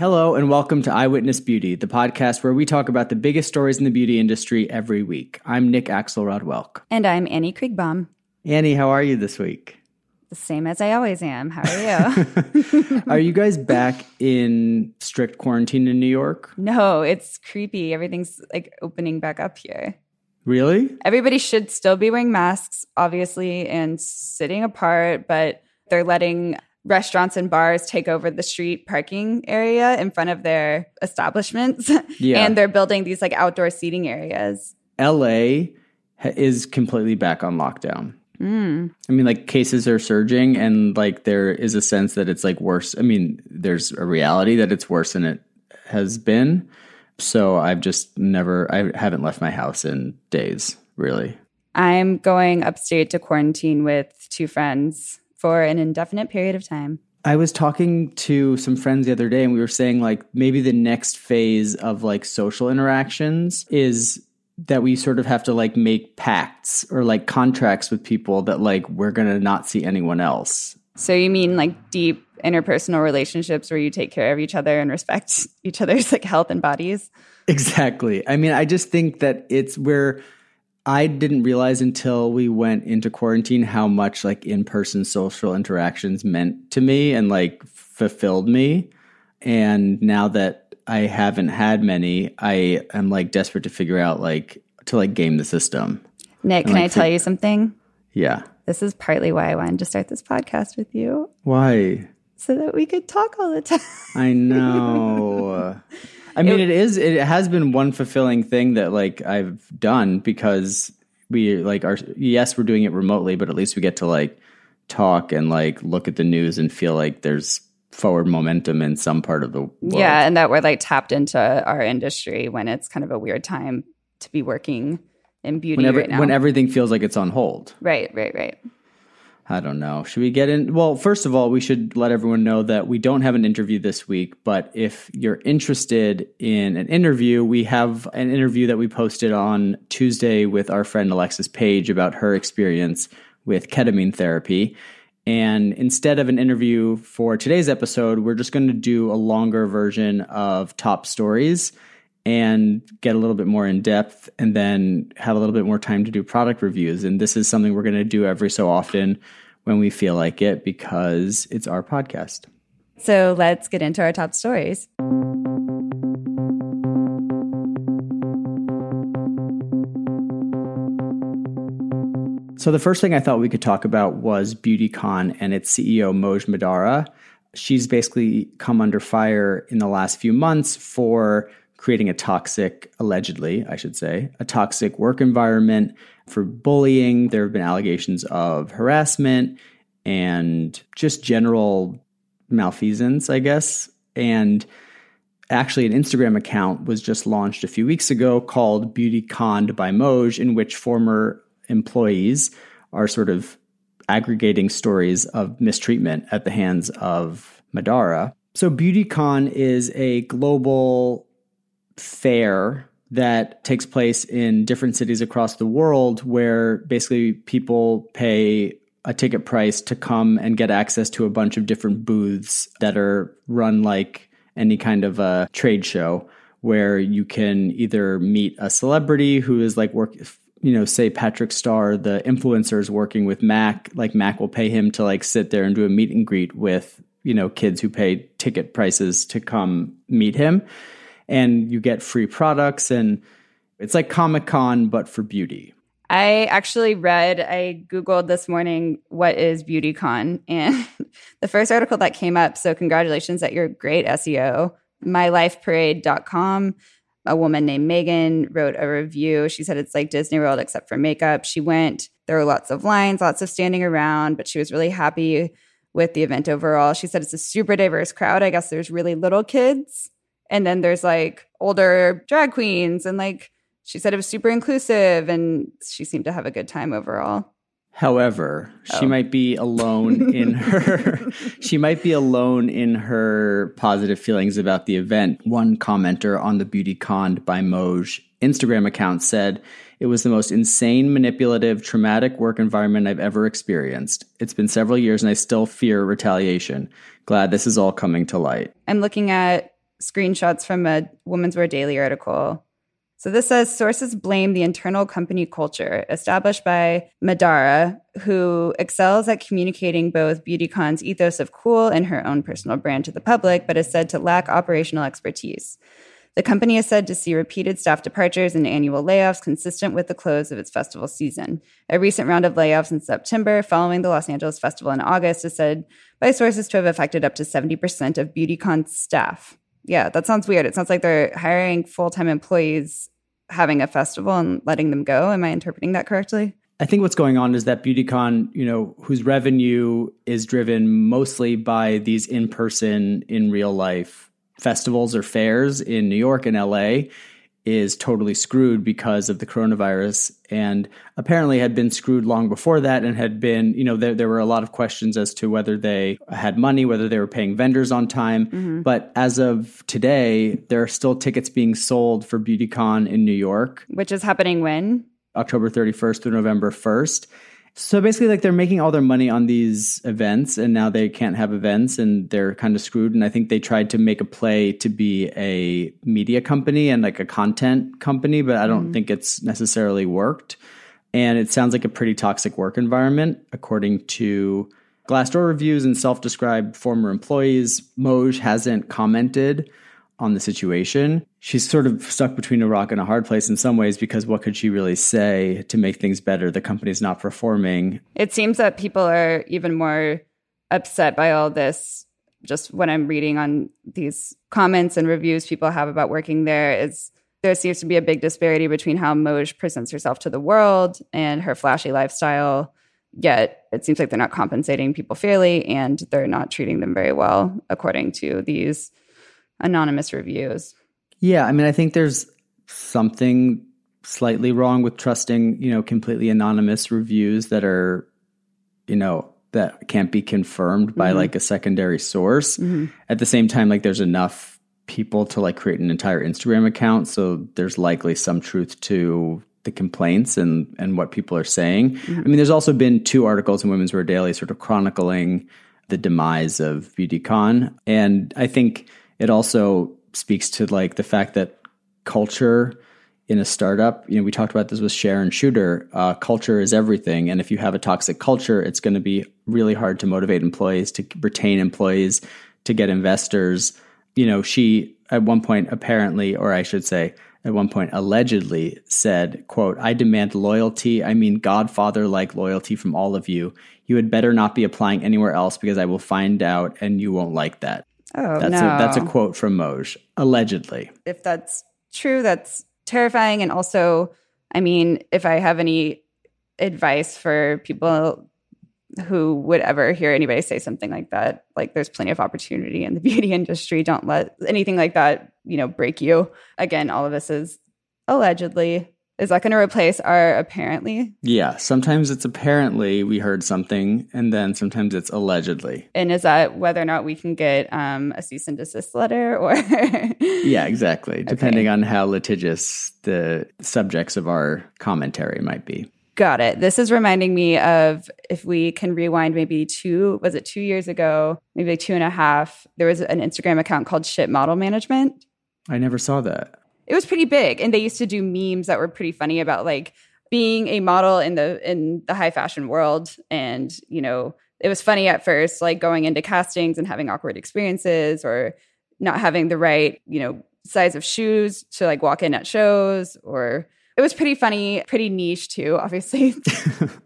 Hello and welcome to Eyewitness Beauty, the podcast where we talk about the biggest stories in the beauty industry every week. I'm Nick Axelrod-Welk. And I'm Annie Kriegbaum. Annie, how are you this week? The same as I always am. How are you? Are you guys back in strict quarantine in New York? No, it's creepy. Everything's like opening back up here. Really? Everybody should still be wearing masks, obviously, and sitting apart, but they're letting restaurants and bars take over the street parking area in front of their establishments. Yeah. And they're building these like outdoor seating areas. LA is completely back on lockdown. Mm. I mean, like, cases are surging and like there is a sense that it's like worse. I mean, there's a reality that it's worse than it has been. So I've just never, I haven't left my house in days, really. I'm going upstate to quarantine with two friends for an indefinite period of time. I was talking to some friends the other day and we were saying like maybe the next phase of like social interactions is that we sort of have to like make pacts or like contracts with people that like we're going to not see anyone else. So you mean like deep interpersonal relationships where you take care of each other and respect each other's like health and bodies? Exactly. I mean, I just think that it's where I didn't realize until we went into quarantine how much like in-person social interactions meant to me and like fulfilled me. And now that I haven't had many, I am like desperate to figure out like to like game the system. Nick, can I tell you something? Yeah. This is partly why I wanted to start this podcast with you. Why? So that we could talk all the time. I know. I mean, it has been one fulfilling thing that like I've done, because we like are, yes, we're doing it remotely, but at least we get to like talk and like look at the news and feel like there's forward momentum in some part of the world. Yeah. And that we're like tapped into our industry when it's kind of a weird time to be working in beauty right now. When everything feels like it's on hold. Right. I don't know. Should we get in? Well, first of all, we should let everyone know that we don't have an interview this week, but if you're interested in an interview, we have an interview that we posted on Tuesday with our friend Alexis Page about her experience with ketamine therapy. And instead of an interview for today's episode, we're just going to do a longer version of top stories and get a little bit more in depth, and then have a little bit more time to do product reviews. And this is something we're going to do every so often when we feel like it, because it's our podcast. So let's get into our top stories. So the first thing I thought we could talk about was BeautyCon and its CEO, Moj Madara. She's basically come under fire in the last few months for creating a toxic, allegedly, I should say, a toxic work environment, for bullying. There have been allegations of harassment and just general malfeasance, I guess. And actually, an Instagram account was just launched a few weeks ago called Beauty Conned by Moj, in which former employees are sort of aggregating stories of mistreatment at the hands of Madara. So BeautyCon is a global fair that takes place in different cities across the world, where basically people pay a ticket price to come and get access to a bunch of different booths that are run like any kind of a trade show, where you can either meet a celebrity who is like work, you know, say Patrick Starr, the influencer, is working with Mac, like Mac will pay him to like sit there and do a meet and greet with, you know, kids who pay ticket prices to come meet him. And you get free products, and it's like Comic-Con, but for beauty. I actually read, I Googled this morning, what is BeautyCon? And the first article that came up, so congratulations at your great SEO, mylifeparade.com. A woman named Megan wrote a review. She said it's like Disney World except for makeup. She went, there were lots of lines, lots of standing around, but she was really happy with the event overall. She said it's a super diverse crowd. I guess there's really little kids. And then there's like older drag queens, and like she said it was super inclusive, and she seemed to have a good time overall. However, She might be alone in her positive feelings about the event. One commenter on the Beauty Conned by Moj Instagram account said, "It was the most insane, manipulative, traumatic work environment I've ever experienced. It's been several years and I still fear retaliation. Glad this is all coming to light." I'm looking at screenshots from a Women's Wear Daily article. So this says, sources blame the internal company culture established by Madara, who excels at communicating both BeautyCon's ethos of cool and her own personal brand to the public, but is said to lack operational expertise. The company is said to see repeated staff departures and annual layoffs consistent with the close of its festival season. A recent round of layoffs in September following the Los Angeles Festival in August is said by sources to have affected up to 70% of BeautyCon's staff. Yeah, that sounds weird. It sounds like they're hiring full-time employees, having a festival and letting them go. Am I interpreting that correctly? I think what's going on is that BeautyCon, you know, whose revenue is driven mostly by these in-person, in real life festivals or fairs in New York and LA, is totally screwed because of the coronavirus, and apparently had been screwed long before that, and had been, you know, there were a lot of questions as to whether they had money, whether they were paying vendors on time. Mm-hmm. But as of today, there are still tickets being sold for BeautyCon in New York. Which is happening when? October 31st through November 1st. So basically, like, they're making all their money on these events, and now they can't have events, and they're kind of screwed. And I think they tried to make a play to be a media company and like a content company, but I don't think it's necessarily worked. And it sounds like a pretty toxic work environment, according to Glassdoor reviews and self-described former employees. Moj hasn't commented on the situation. She's sort of stuck between a rock and a hard place in some ways, because what could she really say to make things better? The company's not performing. It seems that people are even more upset by all this. Just when I'm reading on these comments and reviews people have about working there, is there seems to be a big disparity between how Moj presents herself to the world and her flashy lifestyle. Yet it seems like they're not compensating people fairly, and they're not treating them very well, according to these anonymous reviews. Yeah, I mean, I think there's something slightly wrong with trusting, you know, completely anonymous reviews that are, you know, that can't be confirmed by like a secondary source. At the same time, like, there's enough people to like create an entire Instagram account, so there's likely some truth to the complaints and what people are saying. I mean, there's also been two articles in Women's Wear Daily sort of chronicling the demise of BeautyCon, and I think it also speaks to like the fact that culture in a startup, you know, we talked about this with Sharon Shooter, culture is everything. And if you have a toxic culture, it's going to be really hard to motivate employees, to retain employees, to get investors. You know, she at one point apparently, or I should say at one point allegedly said, quote, "I demand loyalty. I mean, godfather-like loyalty from all of you. You had better not be applying anywhere else because I will find out and you won't like that." Oh, that's a quote from Moj, allegedly. If that's true, that's terrifying. And also, I mean, if I have any advice for people who would ever hear anybody say something like that, like, there's plenty of opportunity in the beauty industry. Don't let anything like that, you know, break you. Again, all of this is allegedly. Is that going to replace our apparently? Yeah. Sometimes it's apparently we heard something, and then sometimes it's allegedly. And is that whether or not we can get a cease and desist letter or? Yeah, exactly. Okay. Depending on how litigious the subjects of our commentary might be. Got it. This is reminding me of, if we can rewind maybe 2 years ago, maybe like 2.5, there was an Instagram account called Shit Model Management. I never saw that. It was pretty big, and they used to do memes that were pretty funny about like being a model in the high fashion world. And, you know, it was funny at first, like going into castings and having awkward experiences, or not having the right, you know, size of shoes to like walk in at shows. Or it was pretty funny, pretty niche too, obviously.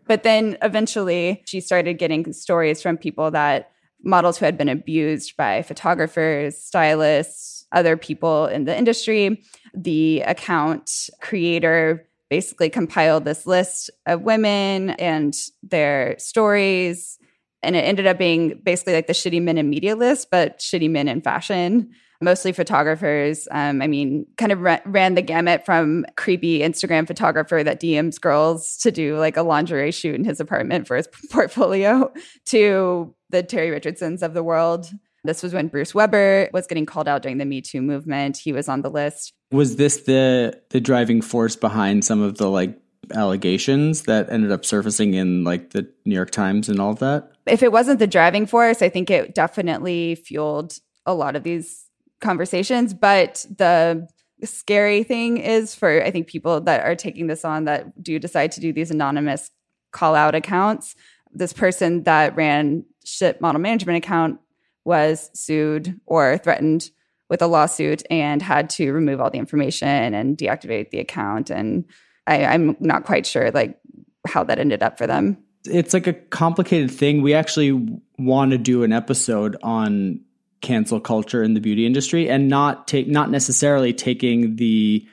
But then eventually she started getting stories from people that models who had been abused by photographers, stylists, other people in the industry. The account creator basically compiled this list of women and their stories, and it ended up being basically like the shitty men in media list, but shitty men in fashion, mostly photographers. I mean, kind of ran the gamut from creepy Instagram photographer that DMs girls to do like a lingerie shoot in his apartment for his portfolio, to the Terry Richardsons of the world. This was when Bruce Weber was getting called out during the Me Too movement. He was on the list. Was this the driving force behind some of the like allegations that ended up surfacing in like the New York Times and all of that? If it wasn't the driving force, I think it definitely fueled a lot of these conversations. But the scary thing is for, I think, people that are taking this on that do decide to do these anonymous call out accounts. This person that ran Shit Model Management account was sued or threatened with a lawsuit and had to remove all the information and deactivate the account. And I'm not quite sure like how that ended up for them. It's like a complicated thing. We actually want to do an episode on cancel culture in the beauty industry and not necessarily taking the,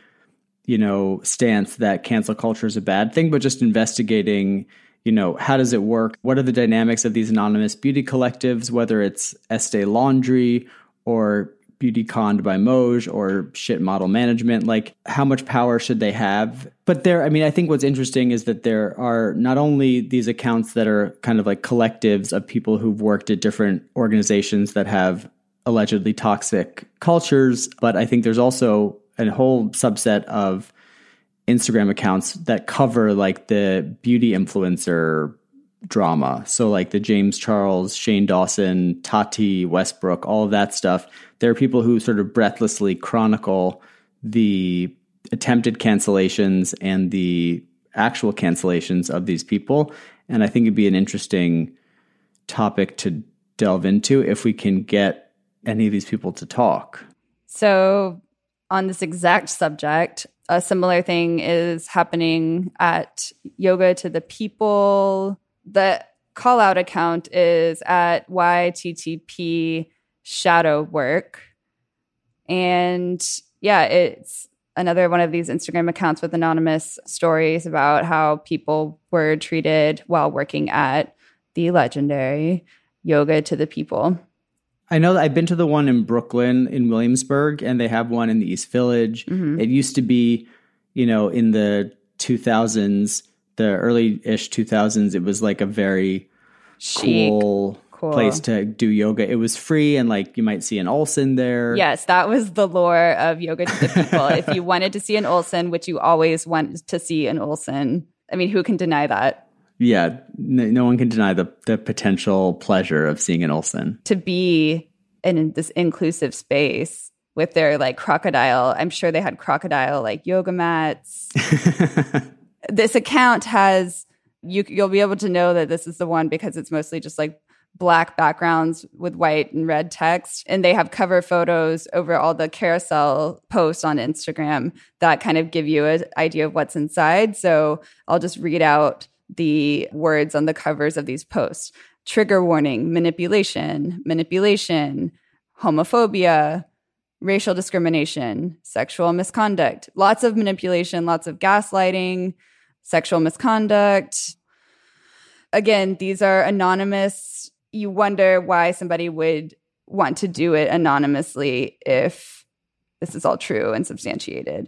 you know, stance that cancel culture is a bad thing, but just investigating, you know, how does it work? What are the dynamics of these anonymous beauty collectives, whether it's Estee Laundry or Beauty Conned by Moj or Shit Model Management, like how much power should they have? But there, I mean, I think what's interesting is that there are not only these accounts that are kind of like collectives of people who've worked at different organizations that have allegedly toxic cultures, but I think there's also a whole subset of Instagram accounts that cover like the beauty influencer drama. So like the James Charles, Shane Dawson, Tati Westbrook, all of that stuff. There are people who sort of breathlessly chronicle the attempted cancellations and the actual cancellations of these people. And I think it'd be an interesting topic to delve into if we can get any of these people to talk. So on this exact subject, a similar thing is happening at Yoga to the People. The call-out account is at YTTP Shadow Work. And yeah, it's another one of these Instagram accounts with anonymous stories about how people were treated while working at the legendary Yoga to the People. I know that I've been to the one in Brooklyn, in Williamsburg, and they have one in the East Village. Mm-hmm. It used to be, you know, in the 2000s, the early-ish 2000s, it was like a very cool place to do yoga. It was free, and like you might see an Olsen there. Yes, that was the lore of Yoga to the People. If you wanted to see an Olsen, which you always want to see an Olsen, I mean, who can deny that? Yeah, no one can deny the potential pleasure of seeing an Olsen. To be in this inclusive space with their like crocodile, I'm sure they had crocodile like yoga mats. This account has, you'll be able to know that this is the one because it's mostly just like black backgrounds with white and red text. And they have cover photos over all the carousel posts on Instagram that kind of give you an idea of what's inside. So I'll just read out the words on the covers of these posts. Trigger warning, manipulation, homophobia, racial discrimination, sexual misconduct, lots of manipulation, lots of gaslighting, sexual misconduct. Again, these are anonymous. You wonder why somebody would want to do it anonymously if this is all true and substantiated.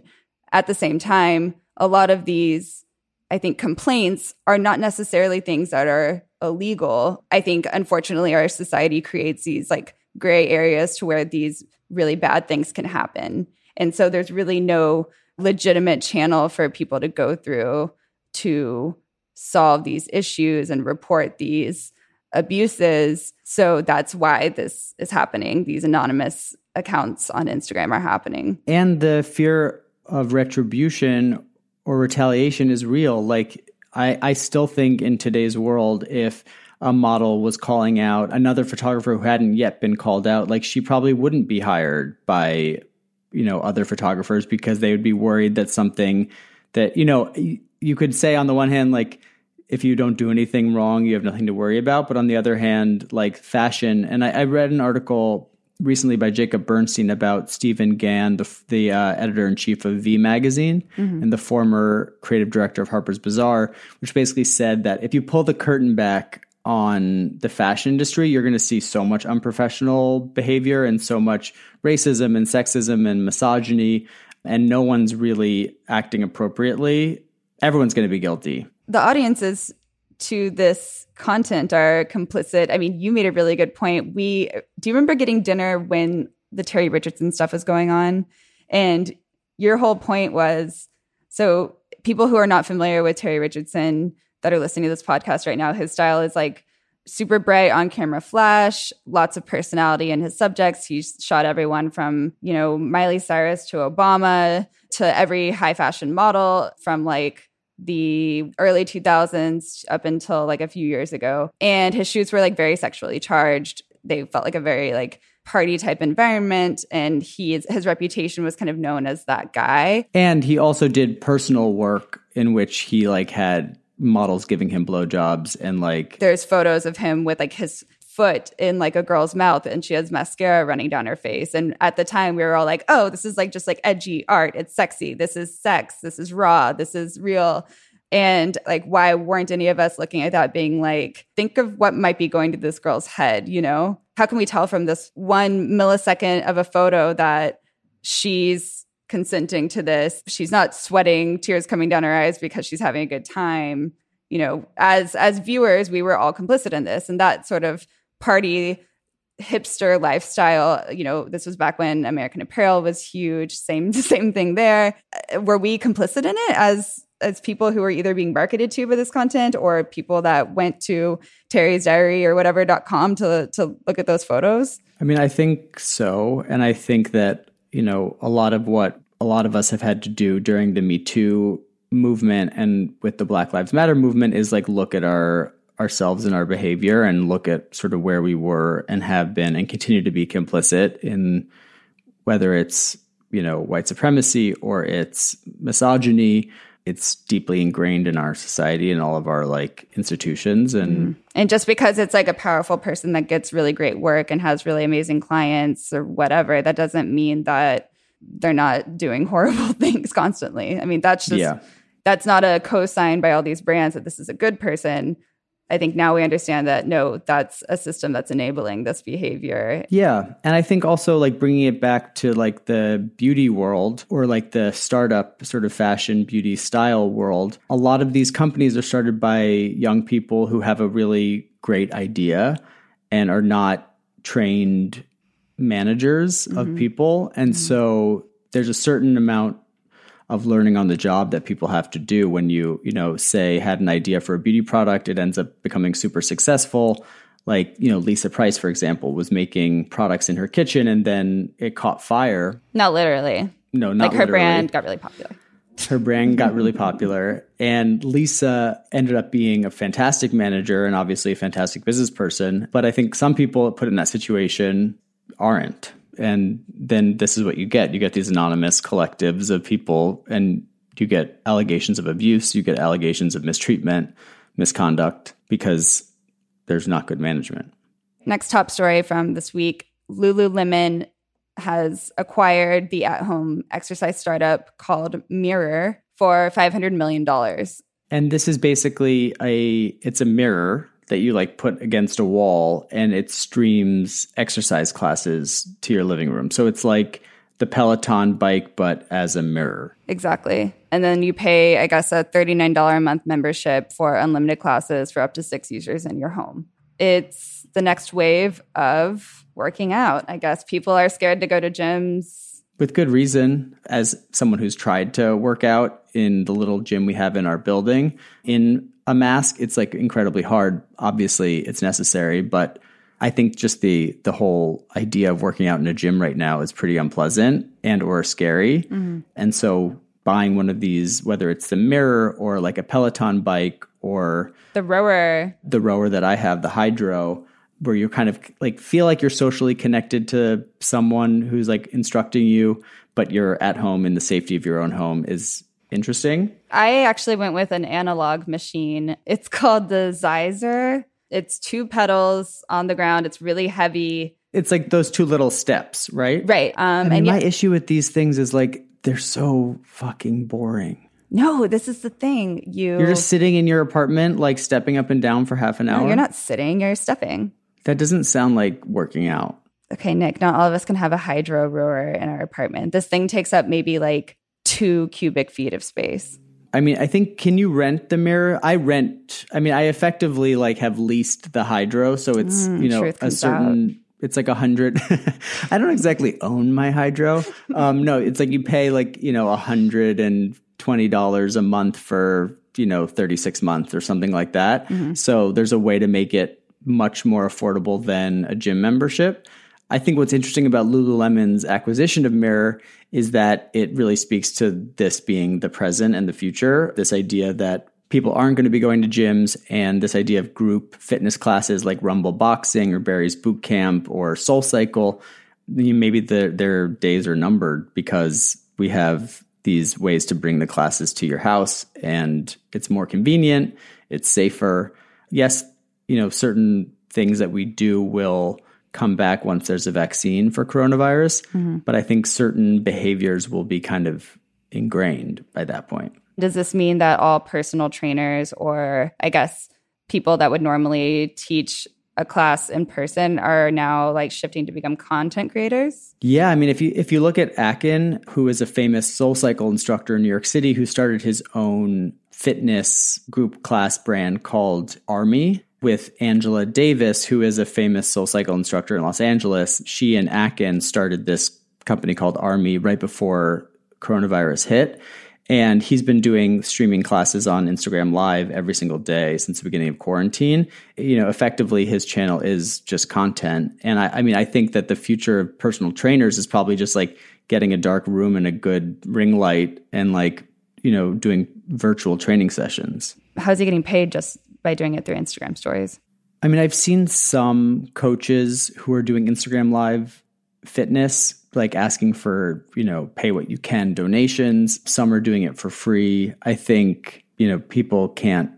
At the same time, a lot of these, I think, complaints are not necessarily things that are illegal. I think, unfortunately, our society creates these like gray areas to where these really bad things can happen. And so there's really no legitimate channel for people to go through to solve these issues and report these abuses. So that's why this is happening. These anonymous accounts on Instagram are happening. And the fear of retribution or retaliation is real. Like I still think in today's world, if a model was calling out another photographer who hadn't yet been called out, like she probably wouldn't be hired by, you know, other photographers because they would be worried that something that, you know, you could say on the one hand, like, if you don't do anything wrong, you have nothing to worry about. But on the other hand, like fashion. And I read an article recently by Jacob Bernstein about Stephen Gann, the editor-in-chief of V Magazine, mm-hmm. and the former creative director of Harper's Bazaar, which basically said that if you pull the curtain back on the fashion industry, you're going to see so much unprofessional behavior and so much racism and sexism and misogyny, and no one's really acting appropriately. Everyone's going to be guilty. The audiences to this content are complicit. I mean, you made a really good point. Do you remember getting dinner when the Terry Richardson stuff was going on? And your whole point was, so people who are not familiar with Terry Richardson that are listening to this podcast right now, his style is like super bright on-camera flash, lots of personality in his subjects. He shot everyone from, you know, Miley Cyrus to Obama to every high fashion model from like the early 2000s up until like a few years ago. And his shoots were like very sexually charged. They felt like a very like party type environment, and his reputation was kind of known as that guy. And he also did personal work in which he like had models giving him blowjobs, and like there's photos of him with like his foot in like a girl's mouth and she has mascara running down her face. And at the time we were all like, oh, this is like just like edgy art. It's sexy. This is sex. This is raw. This is real. And like, why weren't any of us looking at that being like, think of what might be going to this girl's head, you know? How can we tell from this one millisecond of a photo that she's consenting to this? She's not sweating, tears coming down her eyes because she's having a good time. You know, as viewers, we were all complicit in this. And that sort of party hipster lifestyle, you know, this was back when American Apparel was huge, same thing there. Were we complicit in it as people who were either being marketed to by this content or people that went to Terry's Diary or whatever.com to look at those photos? I mean, I think so. And I think that, you know, a lot of what a lot of us have had to do during the Me Too movement and with the Black Lives Matter movement is like look at ourselves and our behavior and look at sort of where we were and have been and continue to be complicit in, whether it's, you know, white supremacy or it's misogyny. It's deeply ingrained in our society and all of our like institutions. And just because it's like a powerful person that gets really great work and has really amazing clients or whatever, that doesn't mean that they're not doing horrible things constantly. I mean, that's just, that's not a cosign by all these brands that this is a good person. I think now we understand that, no, that's a system that's enabling this behavior. Yeah. And I think also like bringing it back to like the beauty world or like the startup sort of fashion beauty style world. A lot of these companies are started by young people who have a really great idea and are not trained managers of people. And so there's a certain amount of learning on the job that people have to do when you know, say had an idea for a beauty product, it ends up becoming super successful. Like, you know, Lisa Price, for example, was making products in her kitchen and then it caught fire. Not literally. No, not literally. Like her brand got really popular. Her brand got really popular, and Lisa ended up being a fantastic manager and obviously a fantastic business person. But I think some people put in that situation aren't. And then this is what you get. You get these anonymous collectives of people, and you get allegations of abuse. You get allegations of mistreatment, misconduct, because there's not good management. Next top story from this week, Lululemon has acquired the at-home exercise startup called Mirror for $500 million. And this is basically it's a mirror that you like put against a wall, and it streams exercise classes to your living room. So it's like the Peloton bike, but as a mirror. Exactly. And then you pay, I guess, a $39 a month membership for unlimited classes for up to 6 users in your home. It's the next wave of working out, I guess. People are scared to go to gyms. With good reason, as someone who's tried to work out in the little gym we have in our building, in a mask, it's like incredibly hard. Obviously, it's necessary, but I think just the whole idea of working out in a gym right now is pretty unpleasant and or scary. And so buying one of these, whether it's the mirror or like a Peloton bike or the rower that I have, the Hydro, where you kind of like feel like you're socially connected to someone who's like instructing you, but you're at home in the safety of your own home, is interesting. I actually went with an analog machine. It's called the Zeiser. It's 2 pedals on the ground. It's really heavy. It's like those 2 little steps, right? Right. And my issue with these things is like they're so fucking boring. No, this is the thing. You're just sitting in your apartment, like stepping up and down for half an hour. No, you're not sitting. You're stepping. That doesn't sound like working out. Okay, Nick, not all of us can have a Hydro rower in our apartment. This thing takes up maybe like 2 cubic feet of space. I mean, I think, can you rent the mirror? I effectively like have leased the Hydro. So it's, you know, a certain, it's like 100. I don't exactly own my Hydro. No, it's like you pay like, you know, $120 a month for, you know, 36 months or something like that. So there's a way to make it much more affordable than a gym membership. I think what's interesting about Lululemon's acquisition of Mirror is that it really speaks to this being the present and the future, this idea that people aren't going to be going to gyms, and this idea of group fitness classes like Rumble Boxing or Barry's Boot Camp or SoulCycle, maybe their days are numbered because we have these ways to bring the classes to your house, and it's more convenient, it's safer. Yes, certain things that we do will come back once there's a vaccine for coronavirus, but I think certain behaviors will be kind of ingrained by that point. Does this mean that all personal trainers, or I guess people that would normally teach a class in person, are now like shifting to become content creators? Yeah. I mean, if you look at Akin, who is a famous SoulCycle instructor in New York City, who started his own fitness group class brand called Army with Angela Davis, who is a famous SoulCycle instructor in Los Angeles. She and Akin started this company called Army right before coronavirus hit. And he's been doing streaming classes on Instagram Live every single day since the beginning of quarantine. Effectively, his channel is just content. And I think that the future of personal trainers is probably just like getting a dark room and a good ring light and doing virtual training sessions. How's he getting paid? Just by doing it through Instagram stories? I mean, I've seen some coaches who are doing Instagram Live fitness, like asking for, pay what you can donations. Some are doing it for free. I think, people can't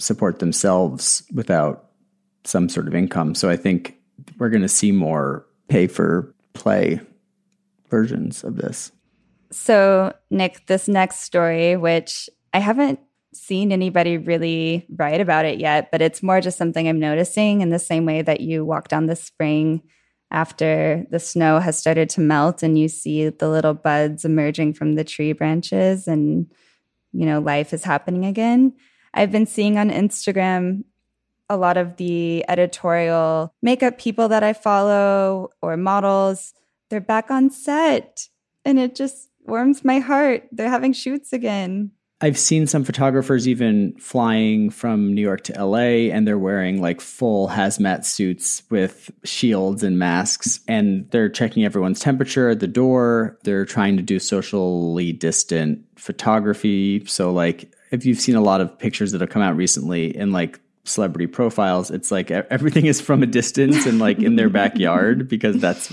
support themselves without some sort of income. So I think we're going to see more pay for play versions of this. So Nick, this next story, which I haven't seen anybody really write about it yet, but it's more just something I'm noticing in the same way that you walk down the spring after the snow has started to melt and you see the little buds emerging from the tree branches and, life is happening again. I've been seeing on Instagram a lot of the editorial makeup people that I follow or models, they're back on set and it just warms my heart. They're having shoots again. I've seen some photographers even flying from New York to LA, and they're wearing like full hazmat suits with shields and masks, and they're checking everyone's temperature at the door. They're trying to do socially distant photography. So like if you've seen a lot of pictures that have come out recently in like celebrity profiles, it's like everything is from a distance and like in their backyard because that's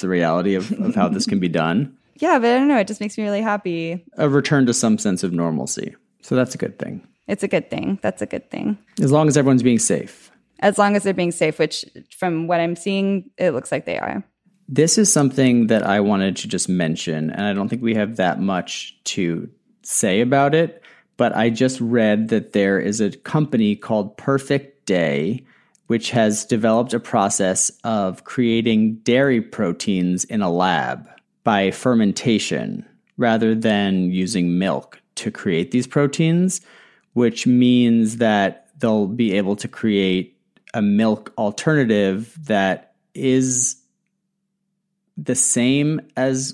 the reality of how this can be done. Yeah, but I don't know. It just makes me really happy. A return to some sense of normalcy. So that's a good thing. It's a good thing. That's a good thing. As long as everyone's being safe. As long as they're being safe, which from what I'm seeing, it looks like they are. This is something that I wanted to just mention, and I don't think we have that much to say about it, but I just read that there is a company called Perfect Day, which has developed a process of creating dairy proteins in a lab by fermentation rather than using milk to create these proteins, which means that they'll be able to create a milk alternative that is the same as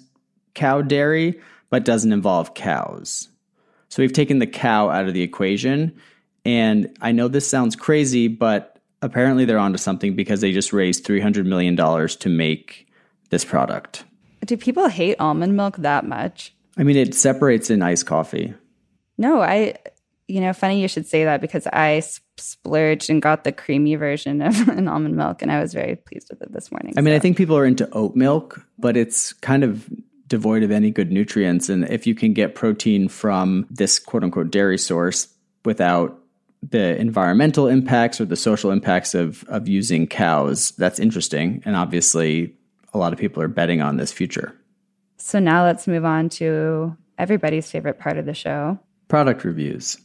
cow dairy, but doesn't involve cows. So we've taken the cow out of the equation. And I know this sounds crazy, but apparently they're onto something because they just raised $300 million to make this product. Do people hate almond milk that much? I mean, it separates in iced coffee. No, funny you should say that because I splurged and got the creamy version of an almond milk, and I was very pleased with it this morning. I think people are into oat milk, but it's kind of devoid of any good nutrients. And if you can get protein from this quote unquote dairy source without the environmental impacts or the social impacts of using cows, that's interesting. And obviously, a lot of people are betting on this future. So now let's move on to everybody's favorite part of the show. Product reviews.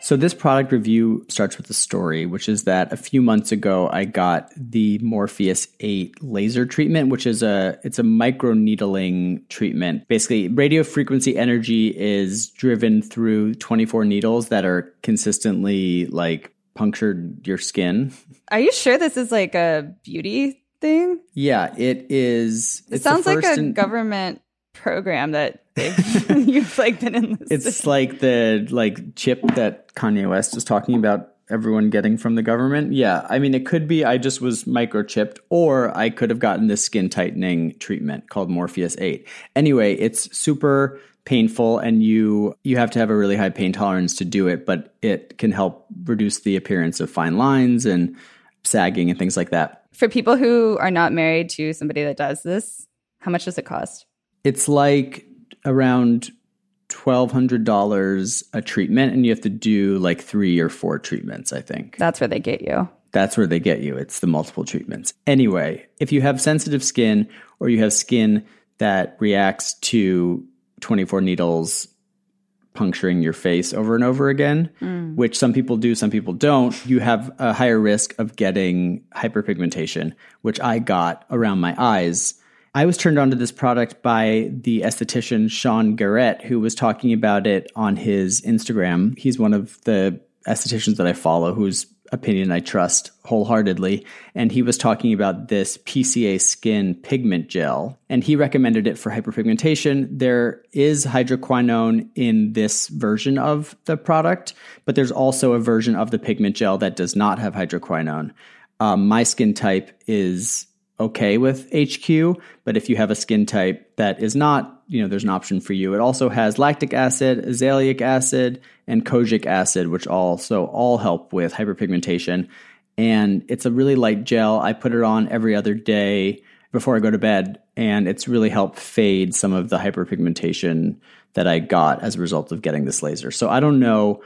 So this product review starts with a story, which is that a few months ago, I got the Morpheus 8 laser treatment, which is it's a microneedling treatment. Basically, radio frequency energy is driven through 24 needles that are consistently like punctured your skin. Are you sure this is like a beauty thing? Yeah, it is. It sounds like a government program that you've like been in this. It's like the chip that Kanye West is talking about everyone getting from the government. Yeah. I mean, it could be I just was microchipped, or I could have gotten this skin tightening treatment called Morpheus 8. Anyway, it's super painful, and you have to have a really high pain tolerance to do it, but it can help reduce the appearance of fine lines and sagging and things like that. For people who are not married to somebody that does this, how much does it cost? It's like around $1,200 a treatment, and you have to do like 3 or 4 treatments, I think. That's where they get you. That's where they get you. It's the multiple treatments. Anyway, if you have sensitive skin, or you have skin that reacts to 24 needles puncturing your face over and over again, which some people do, some people don't, you have a higher risk of getting hyperpigmentation, which I got around my eyes. I was turned on to this product by the esthetician Sean Garrett, who was talking about it on his Instagram. He's one of the estheticians that I follow, whose opinion I trust wholeheartedly. And he was talking about this PCA Skin Pigment Gel, and he recommended it for hyperpigmentation. There is hydroquinone in this version of the product, but there's also a version of the pigment gel that does not have hydroquinone. My skin type is okay with HQ, but if you have a skin type that is not, there's an option for you. It also has lactic acid, azelaic acid, and kojic acid, which also all help with hyperpigmentation. And it's a really light gel. I put it on every other day before I go to bed, and it's really helped fade some of the hyperpigmentation that I got as a result of getting this laser. So I don't know,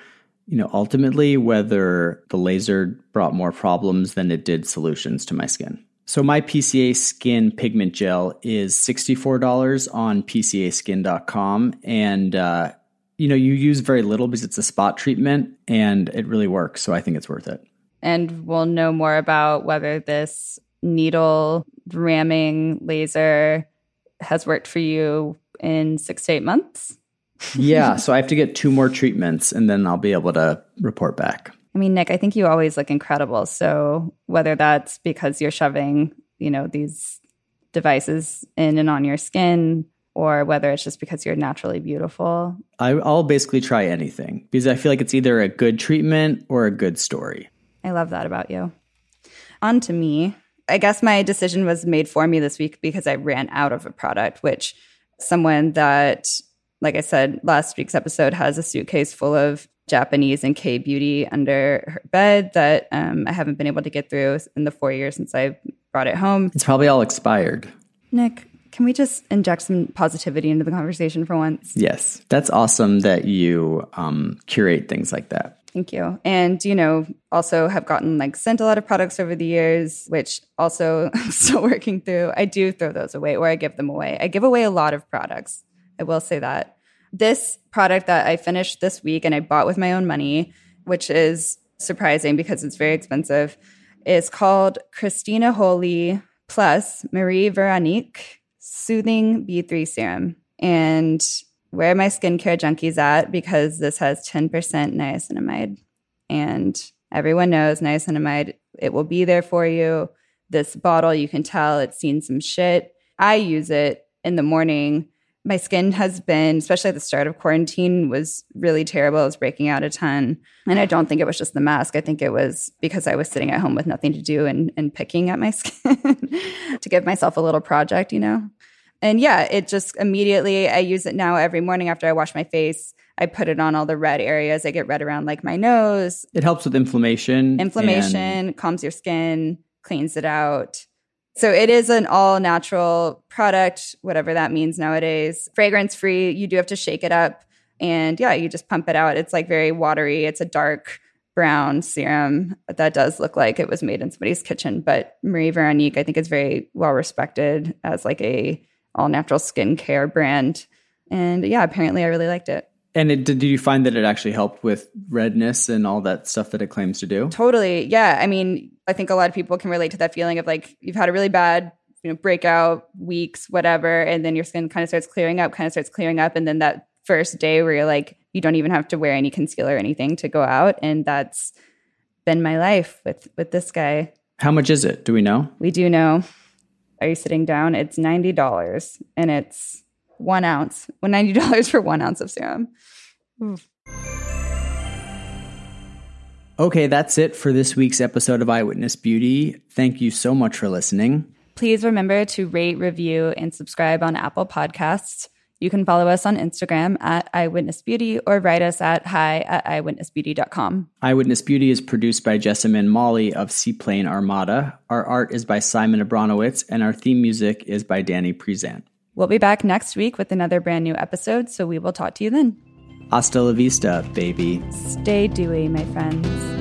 ultimately whether the laser brought more problems than it did solutions to my skin. So my PCA Skin Pigment Gel is $64 on pcaskin.com. And, you use very little because it's a spot treatment, and it really works. So I think it's worth it. And we'll know more about whether this needle ramming laser has worked for you in 6 to 8 months. Yeah. So I have to get 2 more treatments, and then I'll be able to report back. I mean, Nick, I think you always look incredible. So whether that's because you're shoving, these devices in and on your skin, or whether it's just because you're naturally beautiful. I'll basically try anything, because I feel like it's either a good treatment or a good story. I love that about you. On to me. I guess my decision was made for me this week because I ran out of a product, which someone that, like I said, last week's episode, has a suitcase full of Japanese and K-beauty under her bed that I haven't been able to get through in the 4 years since I brought it home. It's probably all expired. Nick, can we just inject some positivity into the conversation for once? Yes. That's awesome that you curate things like that. Thank you. And, also have gotten sent a lot of products over the years, which also I'm still working through. I do throw those away, or I give them away. I give away a lot of products. I will say that. This product that I finished this week, and I bought with my own money, which is surprising because it's very expensive, is called Christina Holy Plus Marie Veronique Soothing B3 Serum. And where are my skincare junkies at? Because this has 10% niacinamide. And everyone knows niacinamide, it will be there for you. This bottle, you can tell it's seen some shit. I use it in the morning. My skin has been, especially at the start of quarantine, was really terrible. I was breaking out a ton. And I don't think it was just the mask. I think it was because I was sitting at home with nothing to do and picking at my skin to give myself a little project, And yeah, it just immediately, I use it now every morning after I wash my face. I put it on all the red areas. I get red around my nose. It helps with inflammation. Calms your skin, cleans it out. So it is an all-natural product, whatever that means nowadays. Fragrance-free, you do have to shake it up. And yeah, you just pump it out. It's very watery. It's a dark brown serum that does look like it was made in somebody's kitchen. But Marie Veronique, I think, is very well-respected as a all-natural skincare brand. And yeah, apparently I really liked it. And did you find that it actually helped with redness and all that stuff that it claims to do? Totally. Yeah. I mean, I think a lot of people can relate to that feeling of you've had a really bad, breakout weeks, whatever. And then your skin kind of starts clearing up. And then that first day where you're you don't even have to wear any concealer or anything to go out. And that's been my life with this guy. How much is it? Do we know? We do know. Are you sitting down? It's $90. And it's 1 ounce, $90 for 1 ounce of serum. Oof. Okay, that's it for this week's episode of Eyewitness Beauty. Thank you so much for listening. Please remember to rate, review, and subscribe on Apple Podcasts. You can follow us on Instagram at Eyewitness Beauty or write us at hi@eyewitnessbeauty.com. Eyewitness Beauty is produced by Jessamine Molly of Seaplane Armada. Our art is by Simon Abronowitz, and our theme music is by Danny Prezant. We'll be back next week with another brand new episode, so we will talk to you then. Hasta la vista, baby. Stay dewy, my friends.